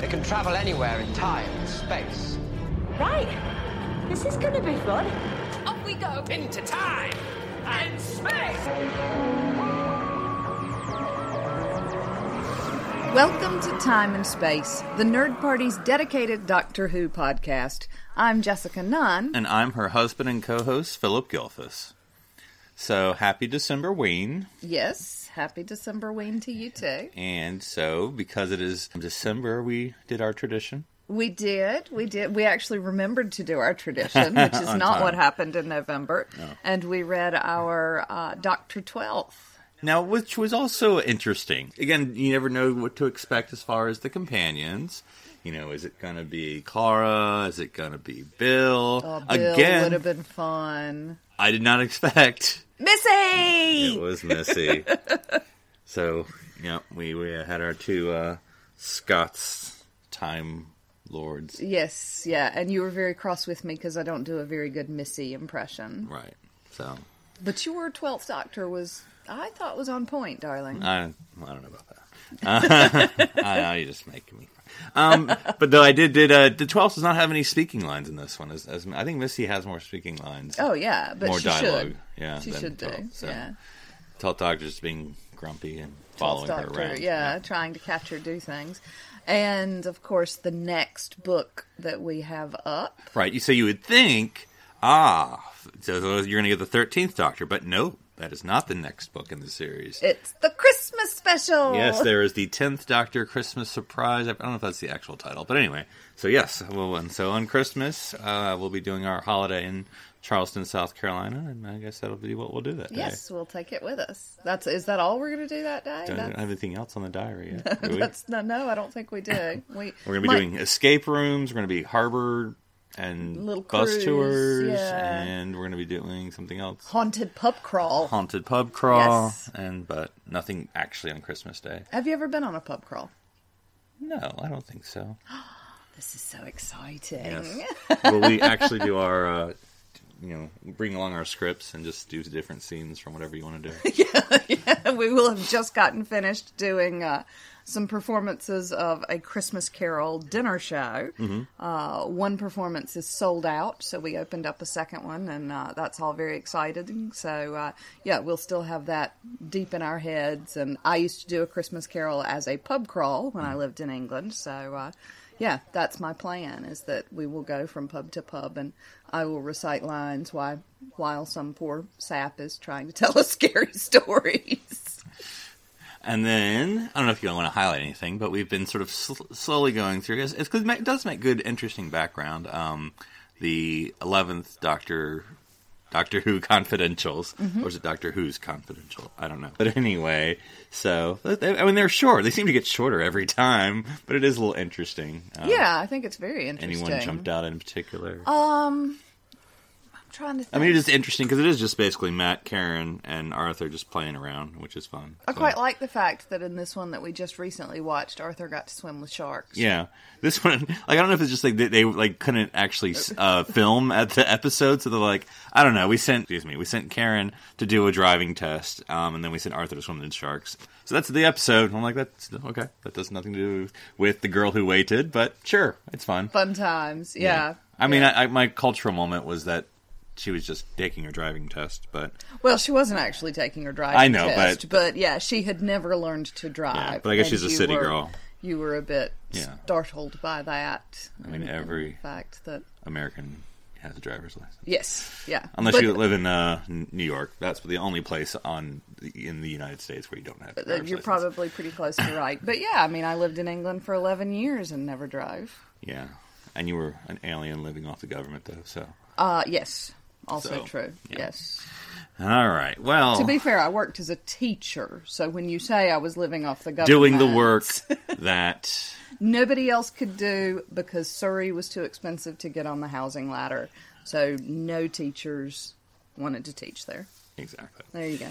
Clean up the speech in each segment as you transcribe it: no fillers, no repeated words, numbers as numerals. They can travel anywhere in time and space. Right. This is going to be fun. Up we go. Into time and space. Welcome to Time and Space, the Nerd Party's dedicated Doctor Who podcast. I'm Jessica Nunn. And I'm her husband and co-host, Philip Gilfus. So, happy December Ween. Yes, happy December Ween to you too. And so, because it is December, we did our tradition. We did. We actually remembered to do our tradition, which is not time. What happened in November. No. And we read our Doctor 12th. Now, which was also interesting. Again, you never know what to expect as far as the companions. You know, is it going to be Clara? Is it going to be Bill? Oh, Bill again, would have been fun. I did not expect. Missy! It was Missy. So, yeah, we had our two Scots Time Lords. Yes, yeah, and you were very cross with me because I don't do a very good Missy impression. Right, so. But your 12th Doctor was... I thought it was on point, darling. I don't know about that. You're just making me cry. But though I did the 12th does not have any speaking lines in this one. As I think Missy has more speaking lines. Oh, yeah. But more she dialogue. Should. Yeah, she should 12th, do. So. Yeah. 12th Doctor's being grumpy and following Doctor, her around. Yeah, trying to catch her do things. And, of course, the next book that we have up. Right. So you would think, so you're going to get the 13th Doctor. But no. That is not the next book in the series. It's the Christmas special. Yes, there is the 10th Doctor Christmas Surprise. I don't know if that's the actual title, but anyway. So yes, so on Christmas, we'll be doing our holiday in Charleston, South Carolina, and I guess that'll be what we'll do that day. Yes, we'll take it with us. Is that all we're going to do that day? Don't have anything else on the diary yet. No, I don't think we do. We're going to be doing escape rooms. We're going to be harbor... and little bus cruise, tours, yeah. And we're going to be doing something else. Haunted pub crawl, yes. But nothing actually on Christmas Day. Have you ever been on a pub crawl? No, I don't think so. This is so exciting. Yes. Will we actually do our, bring along our scripts and just do the different scenes from whatever you want to do. yeah, we will have just gotten finished doing... some performances of A Christmas Carol dinner show. Mm-hmm. One performance is sold out, so we opened up a second one, and that's all very exciting. So, we'll still have that deep in our heads. And I used to do A Christmas Carol as a pub crawl when I lived in England. So, that's my plan, is that we will go from pub to pub, and I will recite lines while some poor sap is trying to tell us scary stories. And then, I don't know if you want to highlight anything, but we've been sort of slowly going through. It's because it does make good, interesting background. The 11th Doctor Who Confidentials. Mm-hmm. Or is it Doctor Who's Confidential? I don't know. But anyway, so, they're short. They seem to get shorter every time, but it is a little interesting. I think it's very interesting. Anyone jumped out in particular? I'm trying to think. I mean, it is interesting because it is just basically Matt, Karen, and Arthur just playing around, which is fun. I quite like the fact that in this one that we just recently watched, Arthur got to swim with sharks. Yeah. This one, I don't know if it's just like they like couldn't actually film at the episode, so they're like, I don't know, we sent Karen to do a driving test, and then we sent Arthur to swim with sharks. So that's the episode. I'm like, that's okay. That does nothing to do with The Girl Who Waited, but sure, it's fun. Fun times, yeah. I mean, I my cultural moment was that she was just taking her driving test, but... Well, she wasn't actually taking her driving test. I know, test, but... yeah, she had never learned to drive. Yeah, but I guess she's a city girl. You were a bit startled by that. I mean, every fact that American has a driver's license. Yes, yeah. Unless you live in New York. That's the only place in the United States where you don't have a driver's license. Probably pretty close to right. But yeah, I mean, I lived in England for 11 years and never drove. Yeah, and you were an alien living off the government, though, so... yes. Also true, yeah. Yes. All right, well... To be fair, I worked as a teacher, so when you say I was living off the government... Doing the work that... Nobody else could do because Surrey was too expensive to get on the housing ladder, so no teachers wanted to teach there. Exactly. There you go.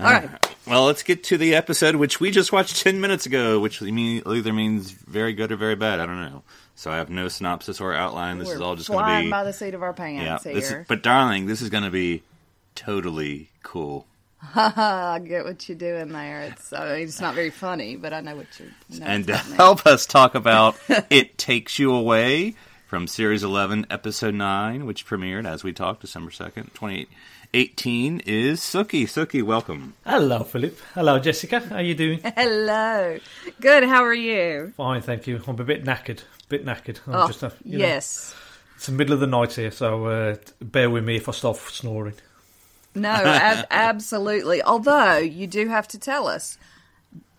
All right. Well, let's get to the episode, which we just watched 10 minutes ago, which either means very good or very bad. I don't know. So I have no synopsis or outline. This is all just going to be... flying by the seat of our pants here. But darling, this is going to be totally cool. I get what you're doing there. It's not very funny, but I know what you're doing. And to help us talk about It Takes You Away from Series 11, Episode 9, which premiered, as we talked, December 2nd, 2018, is Suki. Suki, welcome. Hello, Philip. Hello, Jessica. How are you doing? Hello. Good. How are you? Fine, thank you. I'm a bit knackered. I'm yes. It's the middle of the night here, so bear with me if I start snoring. No, absolutely. Although you do have to tell us,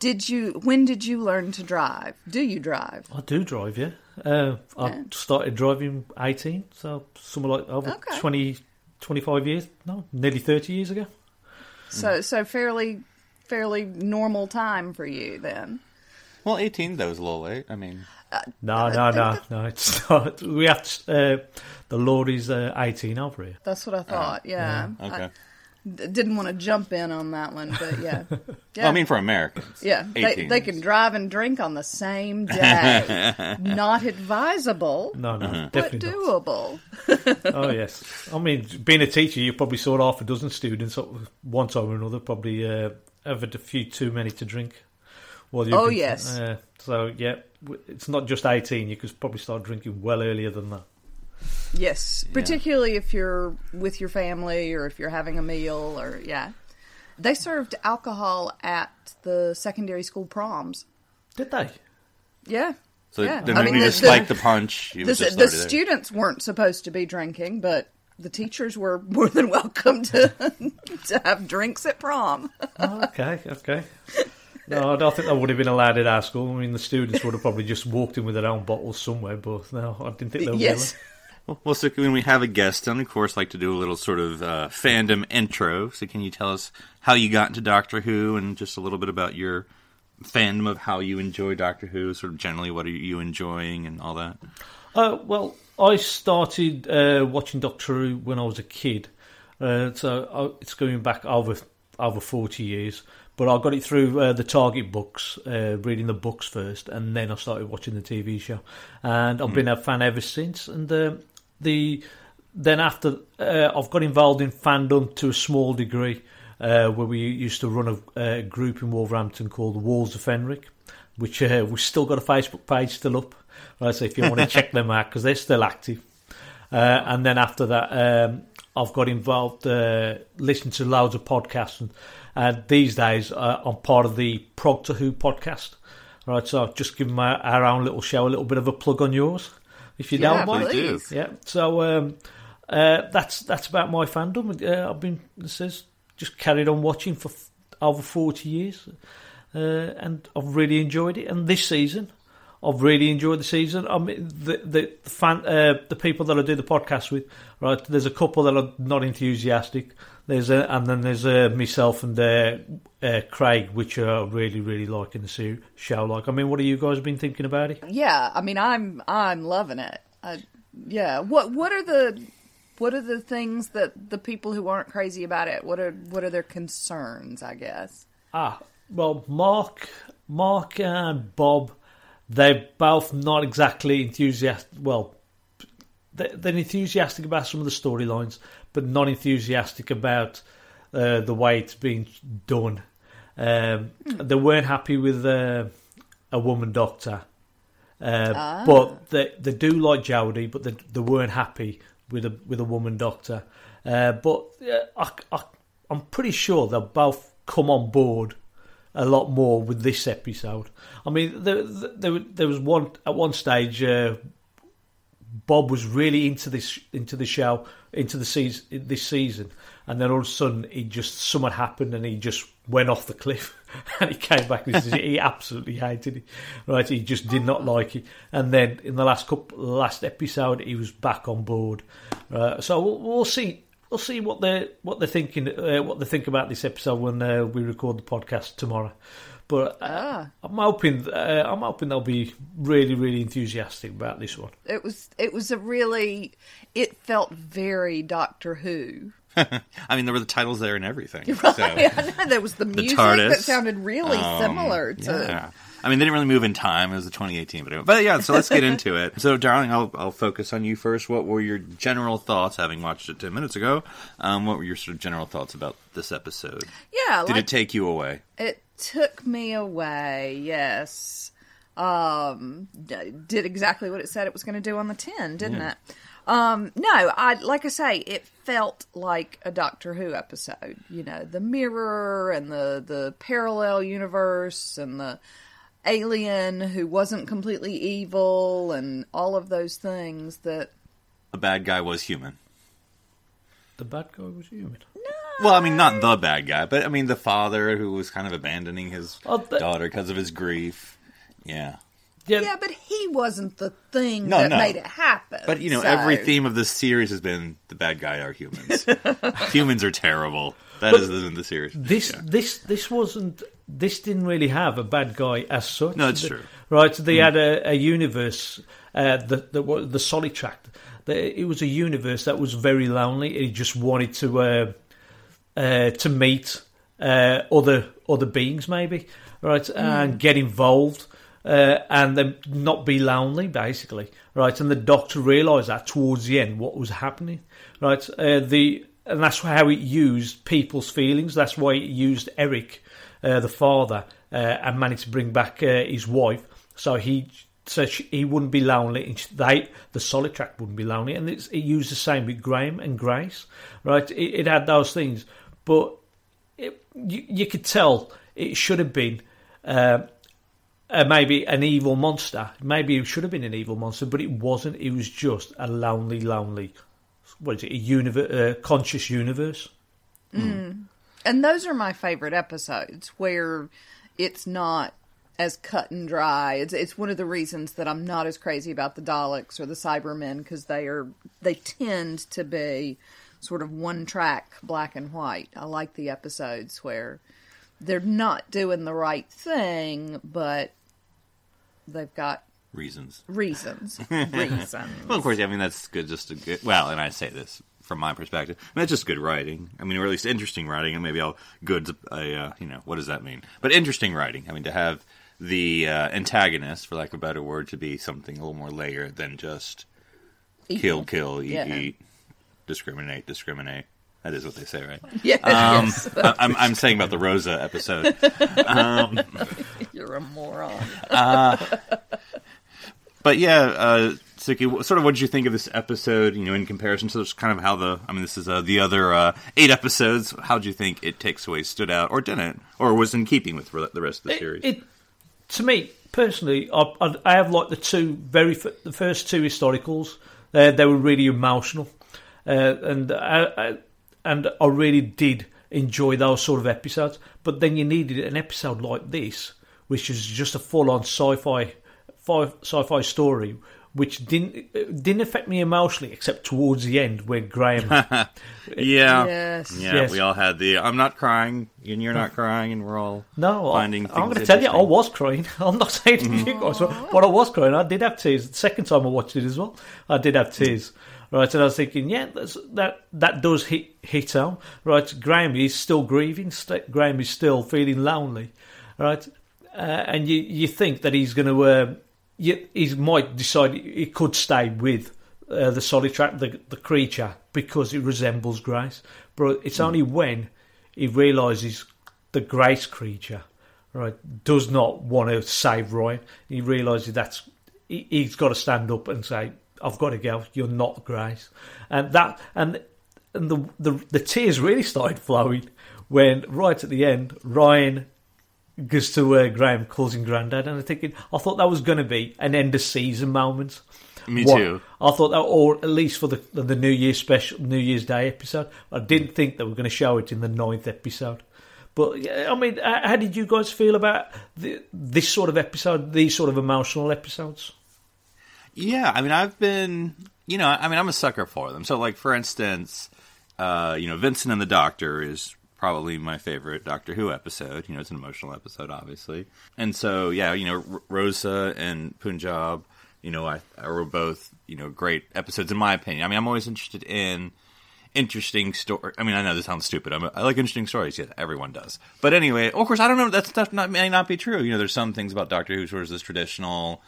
when did you learn to drive? Do you drive? I do drive, yeah. I started driving 18, so somewhere like over 20, 25 years, no, nearly 30 years ago. So fairly normal time for you then. Well, 18 though is a little late. I mean, no, it's not. We have to, the law is 18 over here. That's what I thought. Yeah. Okay. I didn't want to jump in on that one, but yeah. Well, I mean, for Americans, yeah, they can drive and drink on the same day. Not advisable. No, but doable. Oh yes. I mean, being a teacher, you probably saw half a dozen students at one time or another. Probably have a few too many to drink. Oh, yes. So, yeah, it's not just 18. You could probably start drinking well earlier than that. Yes, particularly if you're with your family or if you're having a meal or, yeah. They served alcohol at the secondary school proms. Did they? Yeah. So then we just like the punch. The students weren't supposed to be drinking, but the teachers were more than welcome to, to have drinks at prom. Oh, okay. No, I don't think that would have been allowed at our school. I mean, the students would have probably just walked in with their own bottles somewhere, but no, I didn't think they were. Yes. Well, so when we have a guest on, of course, like to do a little sort of fandom intro. So can you tell us how you got into Doctor Who and just a little bit about your fandom of how you enjoy Doctor Who, sort of generally what are you enjoying and all that? Well, I started watching Doctor Who when I was a kid. So it's going back over 40 years. But I got it through the Target books, reading the books first, and then I started watching the TV show. And I've been a fan ever since. And then after I've got involved in fandom to a small degree, where we used to run a group in Wolverhampton called The Wolves of Fenric, which we've still got a Facebook page still up. So if you want to check them out, because they're still active. And then after that, I've got involved, listening to loads of podcasts and these days, I'm part of the Progtor Who podcast. All right, so I've just given our own little show a little bit of a plug on yours, if you don't mind. Please. Yeah, so that's about my fandom. I've been just carried on watching for over 40 years, and I've really enjoyed it. And this season, I've really enjoyed the season. I mean, the people that I do the podcast with, right? There's a couple that are not enthusiastic. And then there's myself and Craig, which I really, really like in the show. Like, I mean, what have you guys been thinking about it? Yeah, I mean, I'm loving it. What are the things that the people who aren't crazy about it? What are their concerns? I guess. Well, Mark and Bob, they're both not exactly enthusiastic. Well, they're enthusiastic about some of the storylines, but not enthusiastic about the way it's been done. They weren't happy with a woman doctor. But they do like Jodie, but they weren't happy with a woman doctor. But I'm pretty sure they'll both come on board a lot more with this episode. I mean, there was one stage... Bob was really into the show, into this season, and then all of a sudden, something happened, and he just went off the cliff, and he came back. He absolutely hated it, right? He just did not like it. And then in the last episode, he was back on board. So we'll see. We'll see what they're thinking, what they think about this episode when we record the podcast tomorrow. But I'm hoping they'll be really, really enthusiastic about this one. It felt very Doctor Who I mean, there were the titles there and everything. Right. So. Yeah, there was the music TARDIS. That sounded really similar to... Yeah. I mean, they didn't really move in time. It was the 2018 video. But yeah, so let's get into it. So, darling, I'll focus on you first. What were your general thoughts, having watched it 10 minutes ago? What were your sort of general thoughts about this episode? Yeah. Did it take you away? It took me away, yes. Did exactly what it said it was going to do on the tin, didn't it? No, like I say, it felt like a Doctor Who episode. You know, the mirror and the parallel universe and the alien who wasn't completely evil and all of those things that... The bad guy was human. The bad guy was human? No. Well, I mean, not the bad guy, but I mean the father who was kind of abandoning his daughter because of his grief. Yeah. Yeah, but he wasn't the thing that made it happen. But, you know, every theme of this series has been the bad guy are humans. Humans are terrible. That isn't the series. This didn't really have a bad guy as such. No, it's true. Right, they had a universe, the Solitract. It was a universe that was very lonely. It just wanted to meet other beings, maybe, right, and get involved. And then not be lonely, basically, right? And the Doctor realised that towards the end, what was happening, right? And that's how it used people's feelings. That's why it used Eric, the father, and managed to bring back his wife, so he wouldn't be lonely. And the Solitract wouldn't be lonely, and it used the same with Graham and Grace, right? It had those things, but you could tell it should have been. Maybe an evil monster. Maybe it should have been an evil monster, but it wasn't. It was just a lonely, a universe, conscious universe. Mm. And those are my favorite episodes where it's not as cut and dry. It's one of the reasons that I'm not as crazy about the Daleks or the Cybermen, because they tend to be sort of one track, black and white. I like the episodes where they're not doing the right thing, but they've got... Reasons. Well, of course, I mean, that's good, just a good... Well, and I say this from my perspective. I mean, that's just good writing. I mean, or at least interesting writing, and maybe I'll... what does that mean? But interesting writing. I mean, to have the antagonist, for lack of a better word, to be something a little more layered than just kill, eat, discriminate. That is what they say, right? Yes. I'm saying about the Rosa episode. You're a moron. But yeah, Suki, sort of what did you think of this episode, you know, in comparison to just kind of how this is the other 8 episodes. How do you think It Takes Away stood out or didn't, or was in keeping with the rest of the series? To me, personally, I have liked the first 2 historicals. They were really emotional. And I really did enjoy those sort of episodes. But then you needed an episode like this, which is just a full-on sci-fi story, which didn't affect me emotionally, except towards the end where Graham... Yes. We all had the, I'm not crying, and you're not crying, and we're all finding things. I'm going to tell you, I was crying. I'm not saying to you guys, but I was crying. I did have tears. The second time I watched it as well, I did have tears. Right, and I was thinking, that does hit home. Right, Graham is still grieving. Graham is still feeling lonely. Right, and you think that he's going to, he might decide he could stay with the Solitract, the creature, because it resembles Grace. But it's only when he realises the Grace creature, right, does not want to save Ryan. He realises he's got to stand up and say, I've got to go. You're not Grace, and the tears really started flowing when right at the end Ryan goes to Graham, calls him Granddad, and I thought that was going to be an end of season moment. Me too. I thought that, or at least for the New Year special, New Year's Day episode. I didn't think they were going to show it in the 9th episode. But I mean, how did you guys feel about this sort of episode, these sort of emotional episodes? Yeah, I mean, I'm a sucker for them. So, like, for instance, Vincent and the Doctor is probably my favorite Doctor Who episode. You know, it's an emotional episode, obviously. And so, yeah, you know, Rosa and Punjab, you know, were both, you know, great episodes in my opinion. I mean, I'm always interested in interesting story. I mean, I know this sounds stupid. I like interesting stories. Yes, everyone does. But anyway, of course, I don't know. That stuff may not be true. You know, there's some things about Doctor Who, towards this traditional,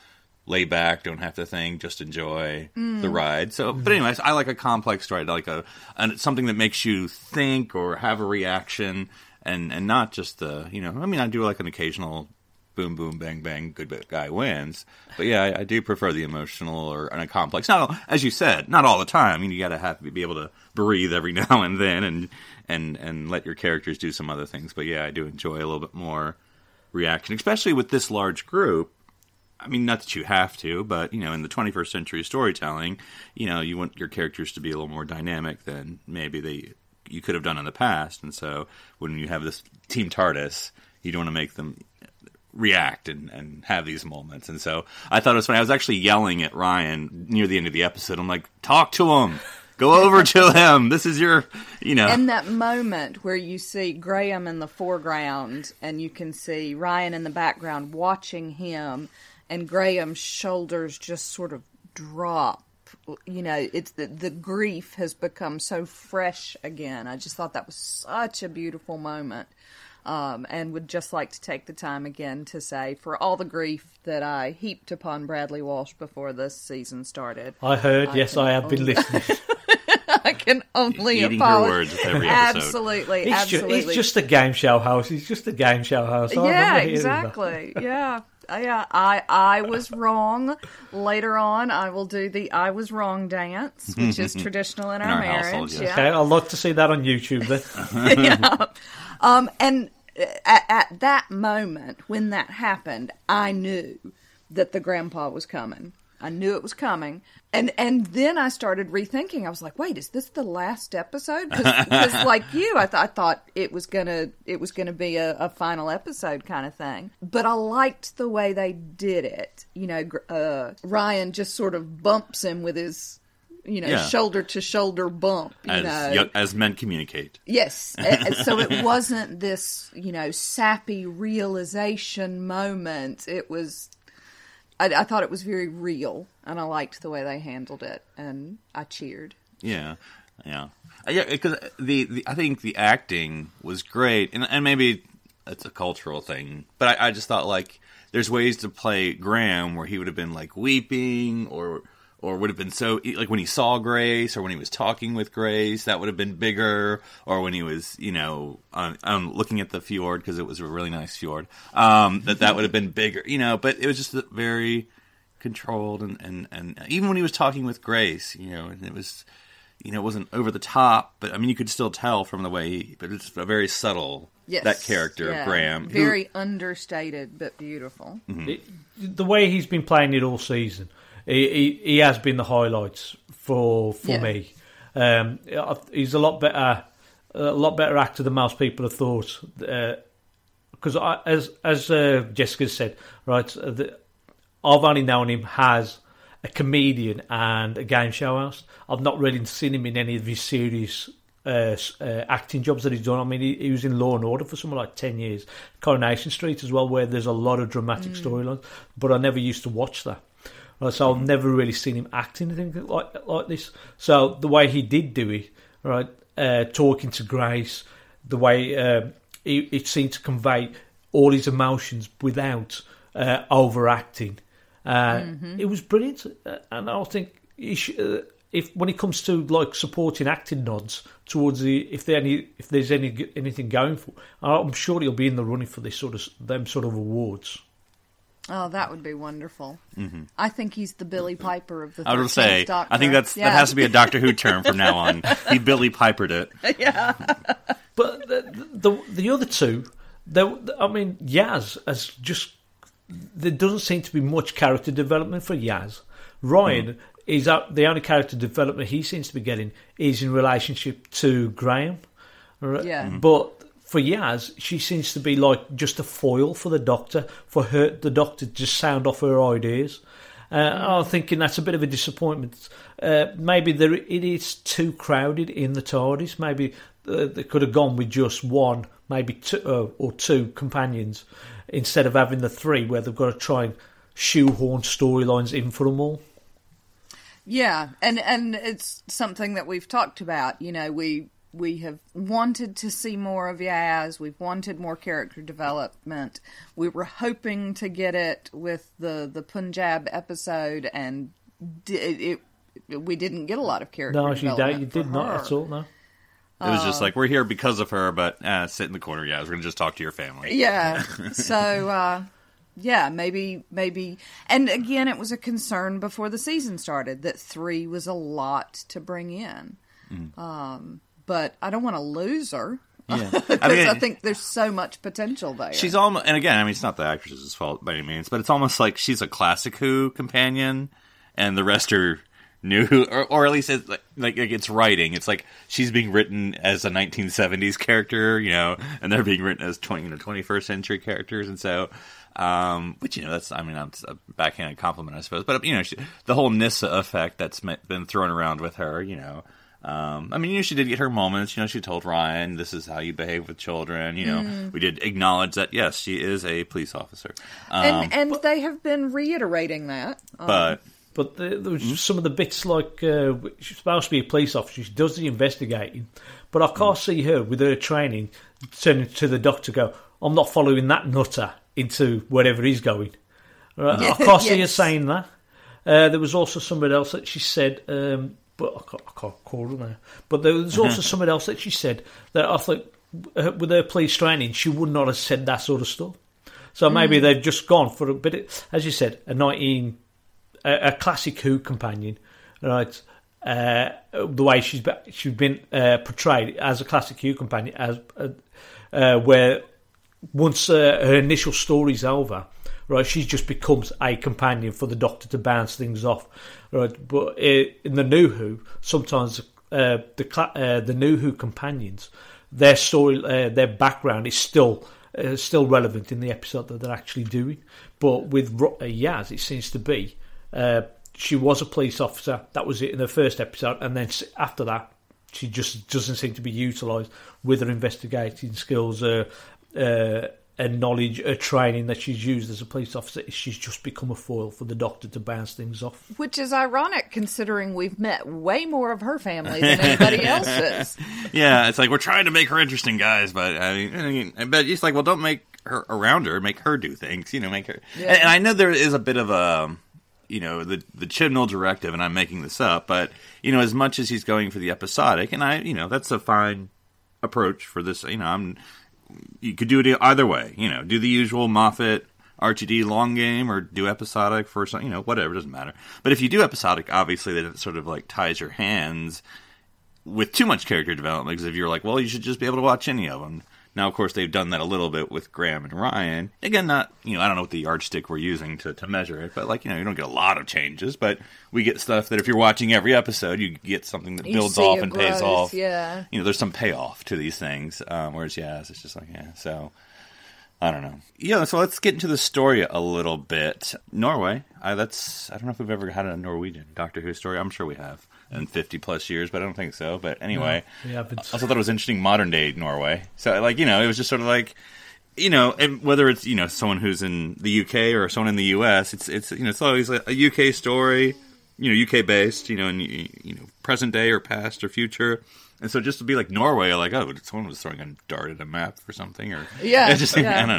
lay back, don't have to think, just enjoy the ride. So, but anyways, I like a complex ride, like something that makes you think or have a reaction, and not just the, you know. I mean, I do like an occasional boom, boom, bang, bang, good guy wins. But yeah, I do prefer the emotional or a complex. Not, as you said, not all the time. I mean, you got to have to be able to breathe every now and then, and let your characters do some other things. But yeah, I do enjoy a little bit more reaction, especially with this large group. I mean, not that you have to, but, you know, in the 21st century storytelling, you know, you want your characters to be a little more dynamic than maybe you could have done in the past. And so when you have this Team TARDIS, you don't want to make them react and have these moments. And so I thought it was funny. I was actually yelling at Ryan near the end of the episode. I'm like, talk to him. Go over to him. This is your, you know. And that moment where you see Graham in the foreground and you can see Ryan in the background watching him, and Graham's shoulders just sort of drop. You know, it's the grief has become so fresh again. I just thought that was such a beautiful moment. And would just like to take the time again to say, for all the grief that I heaped upon Bradley Walsh before this season started. I heard, I have been listening. I can only apologize. Eating her words with every episode. Absolutely, absolutely. He's just a game show host. Yeah, exactly. Yeah, I was wrong. Later on, I will do the I was wrong dance, which is traditional in our marriage. Household, yes. Yeah. Okay, I'd love to see that on YouTube then. Yeah. And at that moment, when that happened, I knew that the grandpa was coming. I knew it was coming. And then I started rethinking. I was like, wait, is this the last episode? Because like you, I thought it was gonna be a final episode kind of thing. But I liked the way they did it. You know, Ryan just sort of bumps him with his... You know, shoulder to shoulder bump. As men communicate. Yes. So it wasn't this, you know, sappy realization moment. It was, I thought it was very real, and I liked the way they handled it, and I cheered. Yeah. Because I think the acting was great, and maybe it's a cultural thing, but I just thought, like, there's ways to play Graham where he would have been like weeping or would have been so, like when he saw Grace, or when he was talking with Grace, that would have been bigger. Or when he was, you know, looking at the fjord, because it was a really nice fjord, that would have been bigger, you know. But it was just very controlled, and even when he was talking with Grace, you know, and it was, you know, it wasn't over the top, but I mean, you could still tell from the way but it's a very subtle. Yes, that character of Graham. Very understated, but beautiful. Mm-hmm. The way he's been playing it all season. He has been the highlights for me. He's a lot better actor than most people have thought. Because as Jessica said, right, I've only known him as a comedian and a game show host. I've not really seen him in any of his serious acting jobs that he's done. I mean, he was in Law and Order for something like 10 years, Coronation Street as well, where there's a lot of dramatic storylines. But I never used to watch that. So I've never really seen him act in anything like this. So the way he did do it, right, talking to Grace, the way he seemed to convey all his emotions without overacting, it was brilliant. And I think when it comes to like supporting acting nods towards if there's anything going for, I'm sure he'll be in the running for them sort of awards. Oh, that would be wonderful. Mm-hmm. I think he's the Billy Piper of the 13th Doctor. I would say, Doctor. I think that has to be a Doctor Who term from now on. He Billy Pipered it. Yeah. But the other two, I mean, Yaz has just... There doesn't seem to be much character development for Yaz. Ryan is the only character development he seems to be getting is in relationship to Graham. Right? Yeah. Mm-hmm. But... For Yaz, she seems to be like just a foil for the Doctor, the Doctor to just sound off her ideas. I'm thinking that's a bit of a disappointment. Maybe it is too crowded in the TARDIS. Maybe they could have gone with just one, maybe two or two companions instead of having the three where they've got to try and shoehorn storylines in for them all. Yeah, and it's something that we've talked about. You know, we have wanted to see more of Yaz. We've wanted more character development. We were hoping to get it with the Punjab episode, and we didn't get a lot of character development. No, you did not at all, no. It was just like, we're here because of her, but sit in the corner, Yaz. We're going to just talk to your family. Yeah, so... yeah, maybe. And again, it was a concern before the season started that 3 was a lot to bring in. Mm. But I don't want to lose her because I think there's so much potential there. She's almost, and again, I mean, it's not the actress's fault by any means, but it's almost like she's a classic Who companion, and the rest are new, or at least it's like it's writing. It's like she's being written as a 1970s character, you know, and they're being written as 21st century characters, and so. Which, you know, that's, I mean, that's a backhanded compliment, I suppose. But, you know, the whole Nissa effect that's been thrown around with her, you know. I mean, you know, she did get her moments. You know, she told Ryan, this is how you behave with children. You know, we did acknowledge that, yes, she is a police officer. And they have been reiterating that. But there was some of the bits like she's supposed to be a police officer. She does the investigating. But I can't see her, with her training, turning to the doctor go, I'm not following that nutter into wherever he's going. Right? Yeah, I can't see her saying that. There was also somebody else that she said, but I can't call her now. But there was also somebody else that she said that I thought, with her police training, she would not have said that sort of stuff. So maybe they've just gone for a bit, as you said, a classic Who companion, right? The way she's been portrayed as a classic Who companion, as where. Once her initial story's over, right, she just becomes a companion for the Doctor to bounce things off, right? But in the New Who, sometimes the New Who companions, their story, their background is still relevant in the episode that they're actually doing. But with Yaz, it seems to be she was a police officer. That was it in the first episode, and then after that, she just doesn't seem to be utilised with her investigating skills. A knowledge, a training that she's used as a police officer, she's just become a foil for the Doctor to bounce things off. Which is ironic, considering we've met way more of her family than anybody else's. Yeah, it's like, we're trying to make her interesting, guys, but I mean, but it's like, well, don't make her around her, make her do things, you know, make her... Yeah. And I know there is a bit of a... You know, the Chibnall directive, and I'm making this up, but, you know, as much as he's going for the episodic, and I, you know, that's a fine approach for this, you know, you could do it either way, you know, do the usual Moffat, RTD long game, or do episodic for something, you know, whatever, doesn't matter. But if you do episodic, obviously that sort of like ties your hands with too much character development, because if you're like, well, you should just be able to watch any of them. Now, of course, they've done that a little bit with Graham and Ryan. Again, not, you know, I don't know what the yardstick we're using to measure it, but like, you know, you don't get a lot of changes, but we get stuff that if you're watching every episode, you get something that builds off and pays off. Yeah. You know, there's some payoff to these things, whereas, yeah, it's just like, yeah, so, I don't know. Yeah, so let's get into the story a little bit. Norway, I don't know if we've ever had a Norwegian Doctor Who story. I'm sure we have in 50-plus years, but I don't think so. But anyway, I also thought it was interesting modern-day Norway. So, like, you know, it was just sort of like, you know, and whether it's, you know, someone who's in the UK or someone in the US, it's you know, it's always like a UK story, you know, UK-based, you know, and, you know, present day or past or future. And so just to be like Norway, like, oh, someone was throwing a dart at a map or something. Or, yeah. Just, yeah. I don't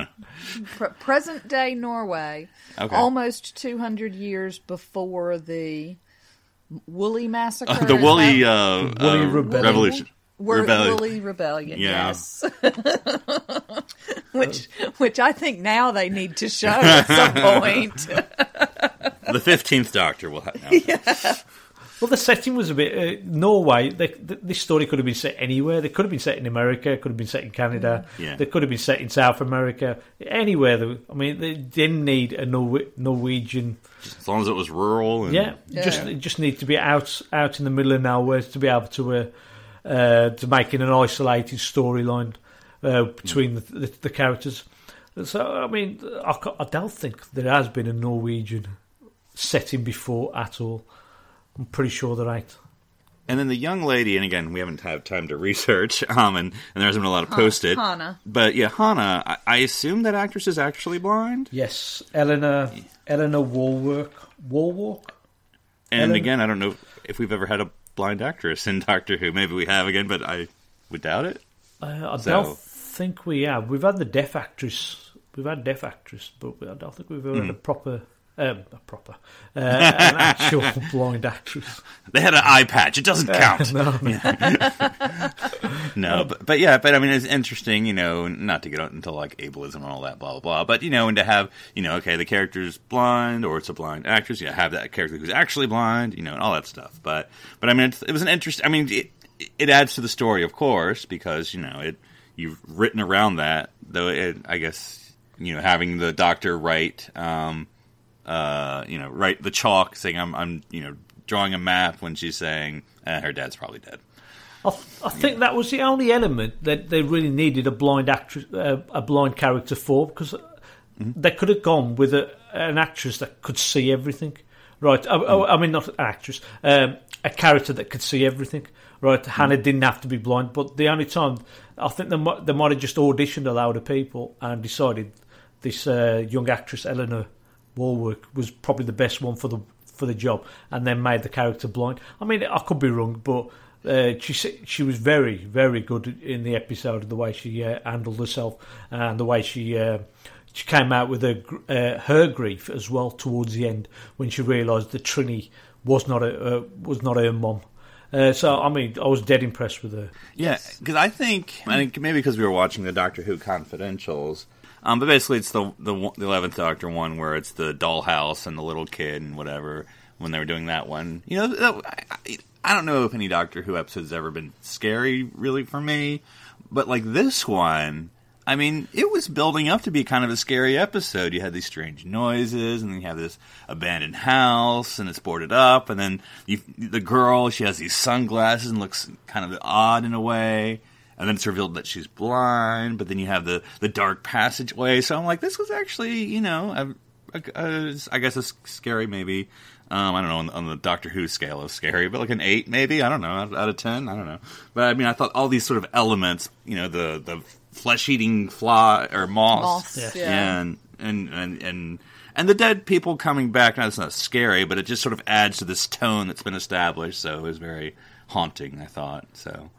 know. Present-day Norway, okay. Almost 200 years before the Woolly Massacre. The Woolly Revolution. Woolly Rebellion, yeah. Yes. which I think now they need to show at some point. The 15th Doctor will have now. Yeah. Well, the setting was a bit... Norway, this story could have been set anywhere. They could have been set in America, could have been set in Canada, yeah. They could have been set in South America, anywhere. I mean, they didn't need a Norwegian... Just as long as it was rural. And... Yeah, just need to be out in the middle of nowhere to be able to make an isolated storyline between the characters. So, I mean, I don't think there has been a Norwegian setting before at all. I'm pretty sure they're right. And then the young lady, and again, we haven't had time to research, and there hasn't been a lot of posted. Hannah. But yeah, Hannah, I assume that actress is actually blind? Yes, Eleanor Woolwalk. And then, again, I don't know if we've ever had a blind actress in Doctor Who. Maybe we have again, but I would doubt it. Don't think we have. We've had the deaf actress. We've had deaf actress, but I don't think we've ever had an actual blind actress. They had an eye patch. It doesn't count. But I mean, it's interesting, you know, not to get into like ableism and all that, blah blah blah. But you know, and to have, you know, okay, the character's blind, or it's a blind actress. You know, have that character who's actually blind, you know, and all that stuff. But I mean, it was an interesting. I mean, it adds to the story, of course, because you know you've written around that. Though I guess you know, having the Doctor write. You know, write the chalk saying I'm you know, drawing a map when she's saying her dad's probably dead. I think that was the only element that they really needed a blind actress, a blind character for, because they could have gone with an actress that could see everything, right? I mean, not an actress, a character that could see everything, right? Hannah didn't have to be blind, but the only time I think they might have just auditioned a load of people and decided this young actress Eleanor Woolwalk was probably the best one for the job, and then made the character blind. I mean, I could be wrong, but she was very, very good in the episode. The way she handled herself and the way she came out with her grief as well towards the end when she realised that Trini was not her mum. So I mean, I was dead impressed with her. Yeah, because I think maybe because we were watching the Doctor Who Confidentials. But basically, it's the 11th Doctor one where it's the dollhouse and the little kid and whatever. When they were doing that one, you know, I don't know if any Doctor Who episode's ever been scary really for me, but like this one, I mean, it was building up to be kind of a scary episode. You had these strange noises, and then you have this abandoned house, and it's boarded up, and then the girl, she has these sunglasses and looks kind of odd in a way. And then it's revealed that she's blind, but then you have the dark passageway. So I'm like, this was actually, you know, I guess it's scary maybe. I don't know, on the Doctor Who scale of scary, but like an 8 maybe, I don't know, out of 10, I don't know. But I mean, I thought all these sort of elements, you know, the flesh-eating fly or moss. Moss, yeah. And the dead people coming back, now it's not scary, but it just sort of adds to this tone that's been established. So it was very haunting, I thought, so...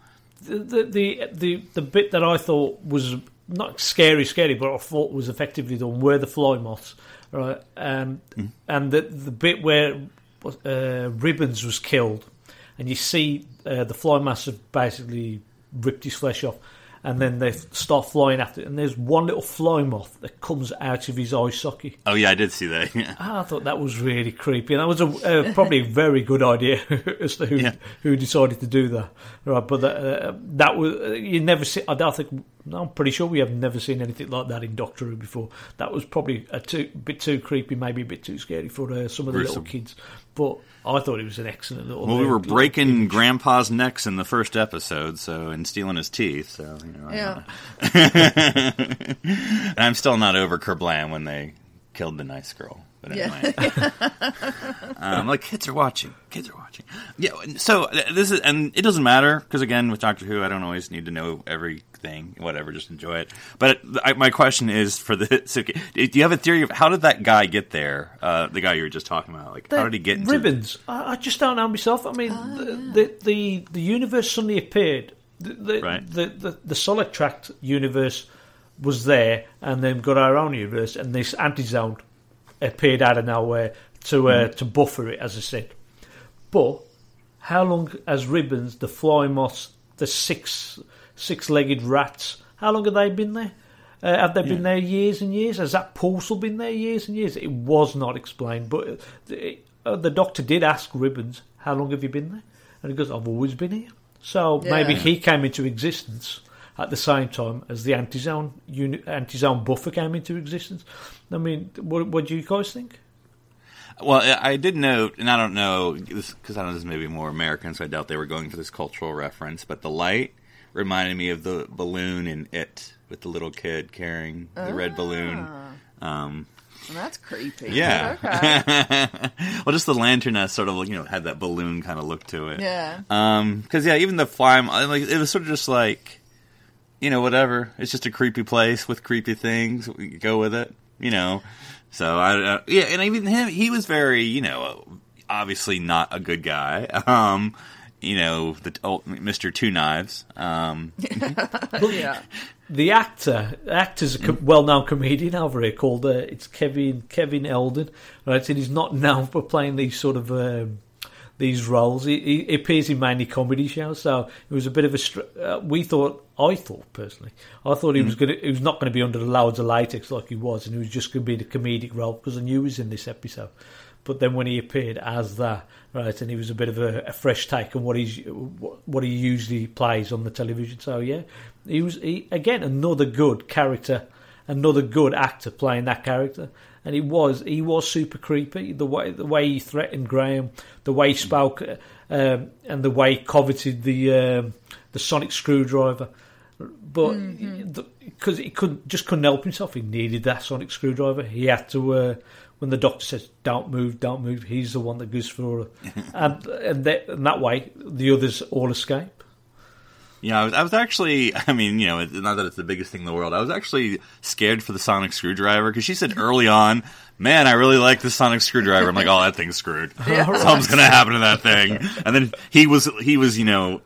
The bit that I thought was not scary, but I thought was effectively done were the fly moths, right? And the bit where Ribbons was killed, and you see the fly moths have basically ripped his flesh off, and then they start flying after it. And there's one little fly moth that comes out of his eye socket. Oh yeah, I did see that. Yeah. I thought that was really creepy, and that was probably a very good idea as to who decided to do that. Right, but that was you never see. I don't think. I'm pretty sure we have never seen anything like that in Doctor Who before. That was probably a bit too creepy, maybe a bit too scary for some of the little kids. But I thought it was an excellent little... Well, we were breaking Grandpa's necks in the first episode, and stealing his teeth, so, you know... Yeah. And I'm still not over Kerblam when they killed the nice girl. But anyway. Like, kids are watching. Yeah, so this is... And it doesn't matter, because again, with Doctor Who, I don't always need to know everything, whatever, just enjoy it. But my question is for the... So, do you have a theory of how did that guy get there? The guy you were just talking about. Like, how did he get into... Ribbons. I just don't know myself. I mean, the universe suddenly appeared. The Solitract universe was there, and then got our own universe, and this anti-zone appeared out of nowhere to buffer it, as I said. But how long has Ribbons, the fly moths, the six-legged rats, how long have they been there? Have they been there years and years? Has that portal been there years and years? It was not explained, but the Doctor did ask Ribbons, how long have you been there? And he goes, I've always been here. So maybe he came into existence at the same time as the anti-zone buffer came into existence. I mean, what do you guys think? Well, I did note, and I don't know, because I know this may be more American, so I doubt they were going for this cultural reference, but the light reminded me of the balloon in It, with the little kid carrying the red balloon. Well, that's creepy. Yeah. Okay. Well, just the lantern that sort of, you know, had that balloon kind of look to it. Yeah. Because, even the fly, like, it was sort of just like, you know, whatever. It's just a creepy place with creepy things. We go with it, you know. So, and even him, he was very, you know, obviously not a good guy. You know, the old Mr. Two Knives. Yeah. The actor's a well-known comedian over here called, it's Kevin Eldon, right? And he's not known for playing these sort of, these roles. He appears in mainly comedy shows, so it was a bit of a, I thought personally he was not going to be under the loads of latex like he was, and he was just going to be the comedic role, because I knew he was in this episode. But then when he appeared as that, right, and he was a bit of a fresh take on what he usually plays on the television. So yeah, he was again another good character, another good actor playing that character. And he was super creepy. The way he threatened Graham, the way he spoke, and the way he coveted the sonic screwdriver. But because he couldn't help himself, he needed that sonic screwdriver. He had to. When the doctor says, don't move, he's the one that goes for it. and that way, the others all escape. Yeah, I was actually, I mean, you know, not that it's the biggest thing in the world, I was actually scared for the sonic screwdriver, because she said early on, man, I really like the sonic screwdriver. I'm like, oh, that thing's screwed. Yeah. Something's going to happen to that thing. And then he was, you know,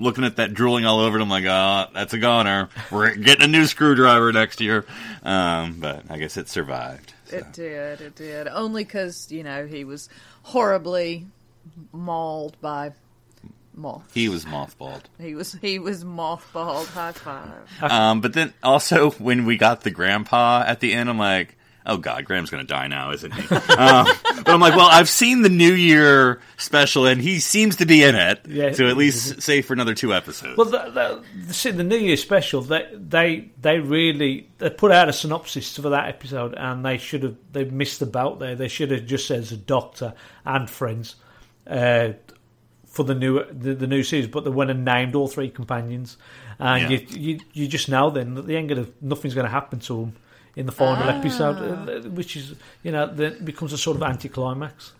looking at that, drooling all over it. I'm like, oh, that's a goner. We're getting a new screwdriver next year. But I guess it survived. So. It did. Only because, you know, he was horribly mauled by moths. He was mothballed. High five. But then also when we got the grandpa at the end, I'm like, oh God, Graham's going to die now, isn't he? But I'm like, well, I've seen the New Year special, and he seems to be in it, yeah, so at least safe for another two episodes. Well, the New Year special, they really put out a synopsis for that episode, and they missed the boat there. They should have just said the Doctor and Friends for the new series, but they went and named all three companions, and yeah. you just know then that the end of nothing's going to happen to them. In the final episode, which is, you know, that becomes a sort of anticlimax,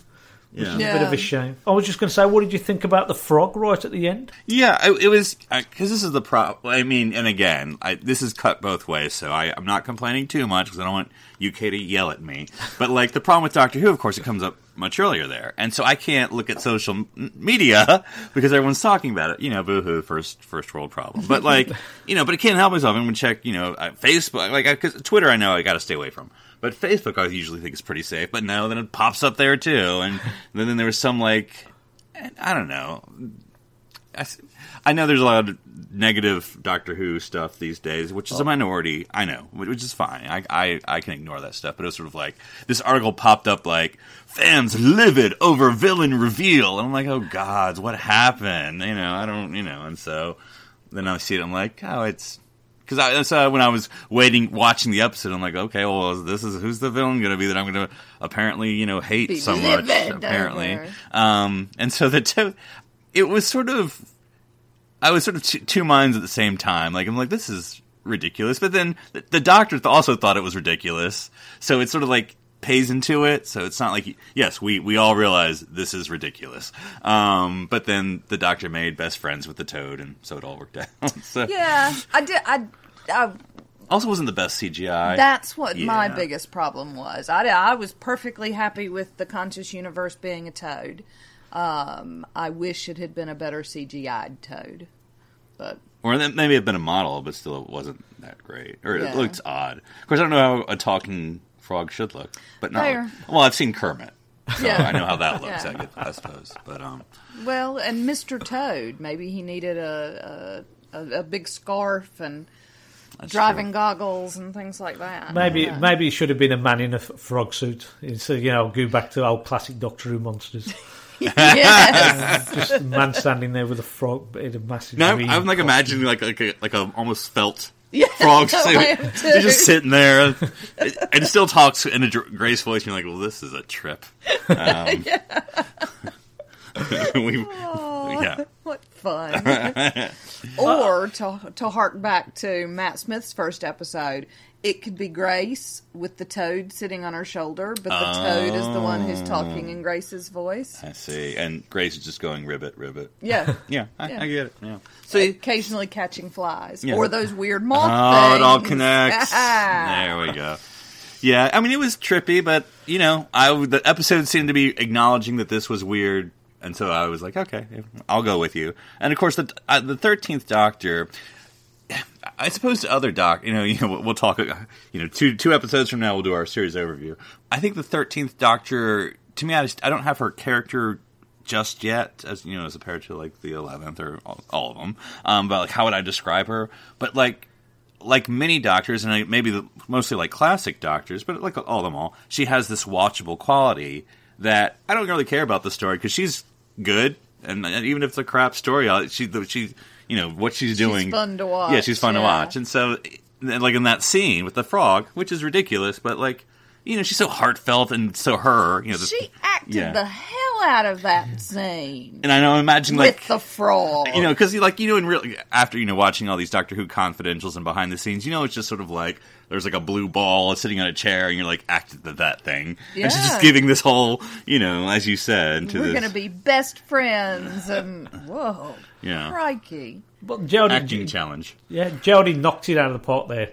which is a bit of a shame. I was just going to say, what did you think about the frog right at the end? Yeah, it was, because this is the problem. I mean, and again, this is cut both ways, so I'm not complaining too much, because I don't want UK to yell at me. But, like, the problem with Doctor Who, of course, it comes up much earlier there, and so I can't look at social media because everyone's talking about it. You know, boo-hoo, first world problem. But like, you know, but I can't help myself. I'm gonna check, you know, Facebook, like, because Twitter, I know I got to stay away from. But Facebook, I usually think is pretty safe. But no, then it pops up there too, and then there was some like, I don't know. I know there's a lot of negative Doctor Who stuff these days, which is a minority. I know, which is fine. I can ignore that stuff. But it was sort of like this article popped up like. Fans livid over villain reveal. And I'm like, oh, God, what happened? You know, I don't, you know. And so then I see it. I'm like, oh, it's because so when I was watching the episode, I'm like, okay, well, this is who's the villain going to be that I'm going to apparently, you know, hate be so much, apparently. And so it was sort of I was sort of two minds at the same time. Like, I'm like, this is ridiculous. But then the doctor also thought it was ridiculous. So it's sort of like. Pays into it, so it's not like yes, we all realize this is ridiculous. But then the doctor made best friends with the toad, and so it all worked out. So. Yeah, I did. I also wasn't the best CGI. That's what my biggest problem was. I was perfectly happy with the conscious universe being a toad. I wish it had been a better CGI'd toad, but. Or maybe it'd been a model, but still it wasn't that great, or it looked odd. Of course, I don't know how a talking. Frog should look, but not. Well, I've seen Kermit, so I know how that looks. Yeah. I suppose, but Well, and Mr. Toad, maybe he needed a big scarf and that's driving true. Goggles and things like that. Maybe he should have been a man in a frog suit. So you know, go back to old classic Doctor Who monsters. Yes, just a man standing there with a frog in a massive. No, I'm like imagining like a almost felt. Yeah, frog suit. You're just sitting there and still talks in a grace voice. You're like, well, this is a trip. What fun. Or to hark back to Matt Smith's first episode, it could be Grace with the toad sitting on her shoulder, but the toad is the one who's talking in Grace's voice. I see. And Grace is just going ribbit, ribbit. Yeah. I get it. Yeah. So occasionally catching flies or those weird moth things. Oh, it all connects. There we go. Yeah, I mean, it was trippy, but you know, the episode seemed to be acknowledging that this was weird, and so I was like, okay, I'll go with you. And of course, the 13th Doctor, I suppose the other Doc, you know, we'll talk, you know, two episodes from now, we'll do our series overview. I think the 13th Doctor, to me, I don't have her character just yet, as you know, as compared to like the 11th or all of them. But like, how would I describe her? But like many Doctors, and maybe mostly like classic Doctors, but like all of them all, she has this watchable quality that I don't really care about the story because she's good, and even if it's a crap story, she you know what she's doing. She's fun to watch. Yeah, she's fun to watch, and so like in that scene with the frog, which is ridiculous, but like. You know, she's so heartfelt and so her. You know, she acted the hell out of that scene. And I know, imagine like with the frog. You know, because like you know, in real after you know watching all these Doctor Who confidentials and behind the scenes, you know, it's just sort of like there's like a blue ball sitting on a chair, and you're like acted that thing, and she's just giving this whole, you know, as you said, to we're going to be best friends, and whoa, yeah, crikey. But Jodie, acting challenge. Yeah, Jodie knocked it out of the park there.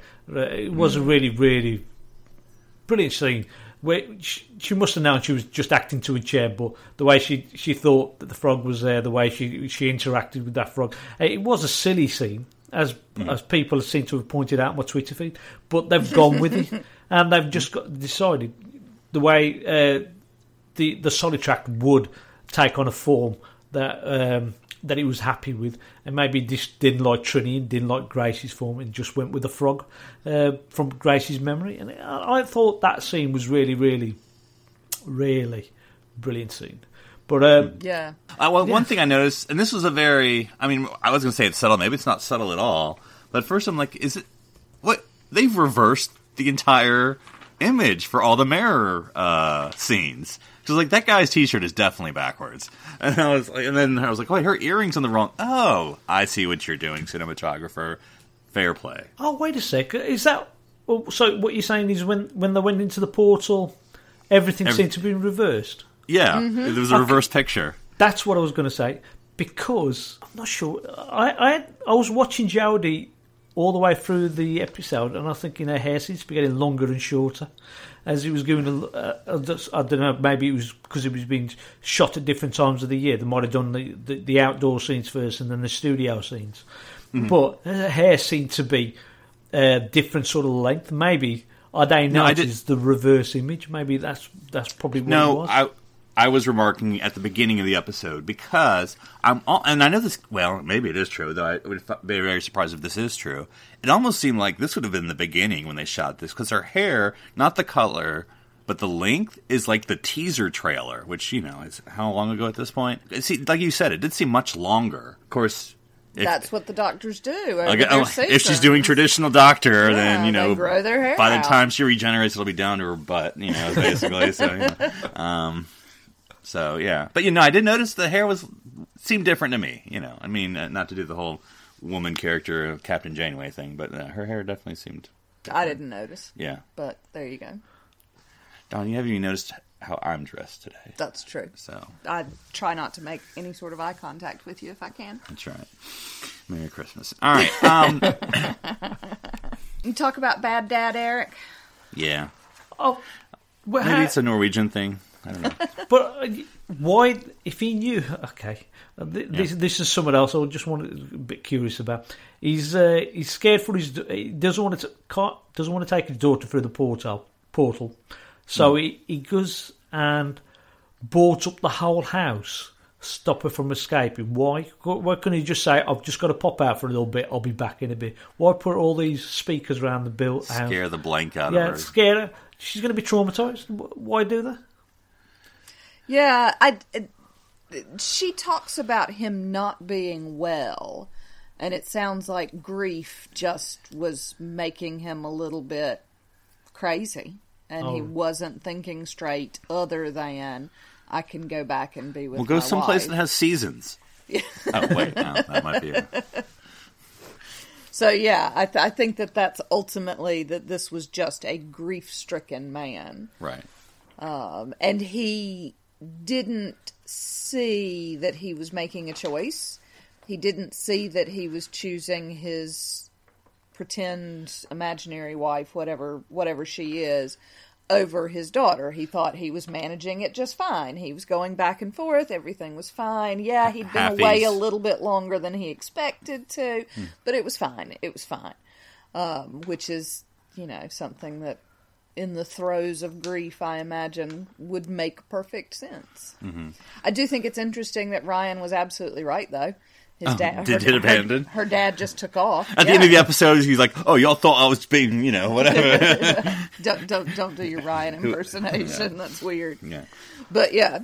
It was really. Brilliant scene. Where she must have known she was just acting to a chair, but the way she thought that the frog was there, the way she interacted with that frog, it was a silly scene, as people seem to have pointed out on my Twitter feed. But they've gone with it, and they've just decided the way the Solitract would take on a form that he was happy with, and maybe just didn't like Trini and didn't like Grace's form and just went with the frog from Grace's memory. And I thought that scene was really, really, really brilliant scene. But one thing I noticed, and this was a very—I mean, I was going to say it's subtle, maybe it's not subtle at all. But at first, I'm like, is it what they've reversed the entire image for all the mirror scenes? Because like that guy's T-shirt is definitely backwards, and I was like, and then I was like, wait, her earrings on the wrong. Oh, I see what you're doing, cinematographer. Fair play. Oh, wait a sec. Is that so? What you're saying is when they went into the portal, everything seemed to be reversed. Yeah, It was a reverse picture. That's what I was going to say because I'm not sure. I was watching Jodie all the way through the episode, and I think her hair seems to be getting longer and shorter. As he was given, I don't know, maybe it was because it was being shot at different times of the year. They might have done the outdoor scenes first and then the studio scenes. Mm-hmm. But her hair seemed to be a different sort of length. Maybe I don't know if it's the reverse image. Maybe that's probably what it was. No, I was remarking at the beginning of the episode because and I know this, well, maybe it is true, though I would be very surprised if this is true. It almost seemed like this would have been the beginning when they shot this because her hair, not the color, but the length is like the teaser trailer, which, you know, is how long ago at this point? Like you said, it did seem much longer. Of course. That's what the doctors do. If she's doing traditional doctor, then, you know, grow their hair by the time she regenerates, it'll be down to her butt, you know, basically. So, you know, so yeah, but you know, I did notice the hair seemed different to me. You know, I mean, not to do the whole woman character of Captain Janeway thing, but her hair definitely seemed different. I didn't notice. Yeah, but there you go. Don, you haven't even noticed how I'm dressed today. That's true. So I try not to make any sort of eye contact with you if I can. That's right. Merry Christmas. All right. You talk about bad dad, Eric. Yeah. Oh, well, maybe it's a Norwegian thing. I don't know. But why, if he knew... Okay, this is someone else I just want to be a bit curious about. He's scared for his... He doesn't want to take his daughter through the portal. So he goes and boards up the whole house, stop her from escaping. Why? Why couldn't he just say, I've just got to pop out for a little bit, I'll be back in a bit? Why put all these speakers around the built house? Scare the blank out of her. Yeah, scare her. She's going to be traumatised. Why do that? Yeah, she talks about him not being well, and it sounds like grief just was making him a little bit crazy, and he wasn't thinking straight other than, I can go back and be with my wife. Well, go someplace that has seasons. Yeah. Oh, wait, no, that might be it. So, yeah, I think that's ultimately that this was just a grief-stricken man. Right. And he didn't see that he was making a choice. He didn't see that he was choosing his pretend imaginary wife, whatever she is, over his daughter. He thought he was managing it just fine. He was going back and forth. Everything was fine. Yeah, he'd been away a little bit longer than he expected to, but it was fine. It was fine. Which is, you know, something that in the throes of grief, I imagine, would make perfect sense. Mm-hmm. I do think it's interesting that Ryan was absolutely right, though. His dad did hit abandon. Her dad just took off. At the end of the episode, he's like, "Oh, y'all thought I was being, you know, whatever." don't do your Ryan impersonation. Yeah. That's weird. Yeah, but yeah.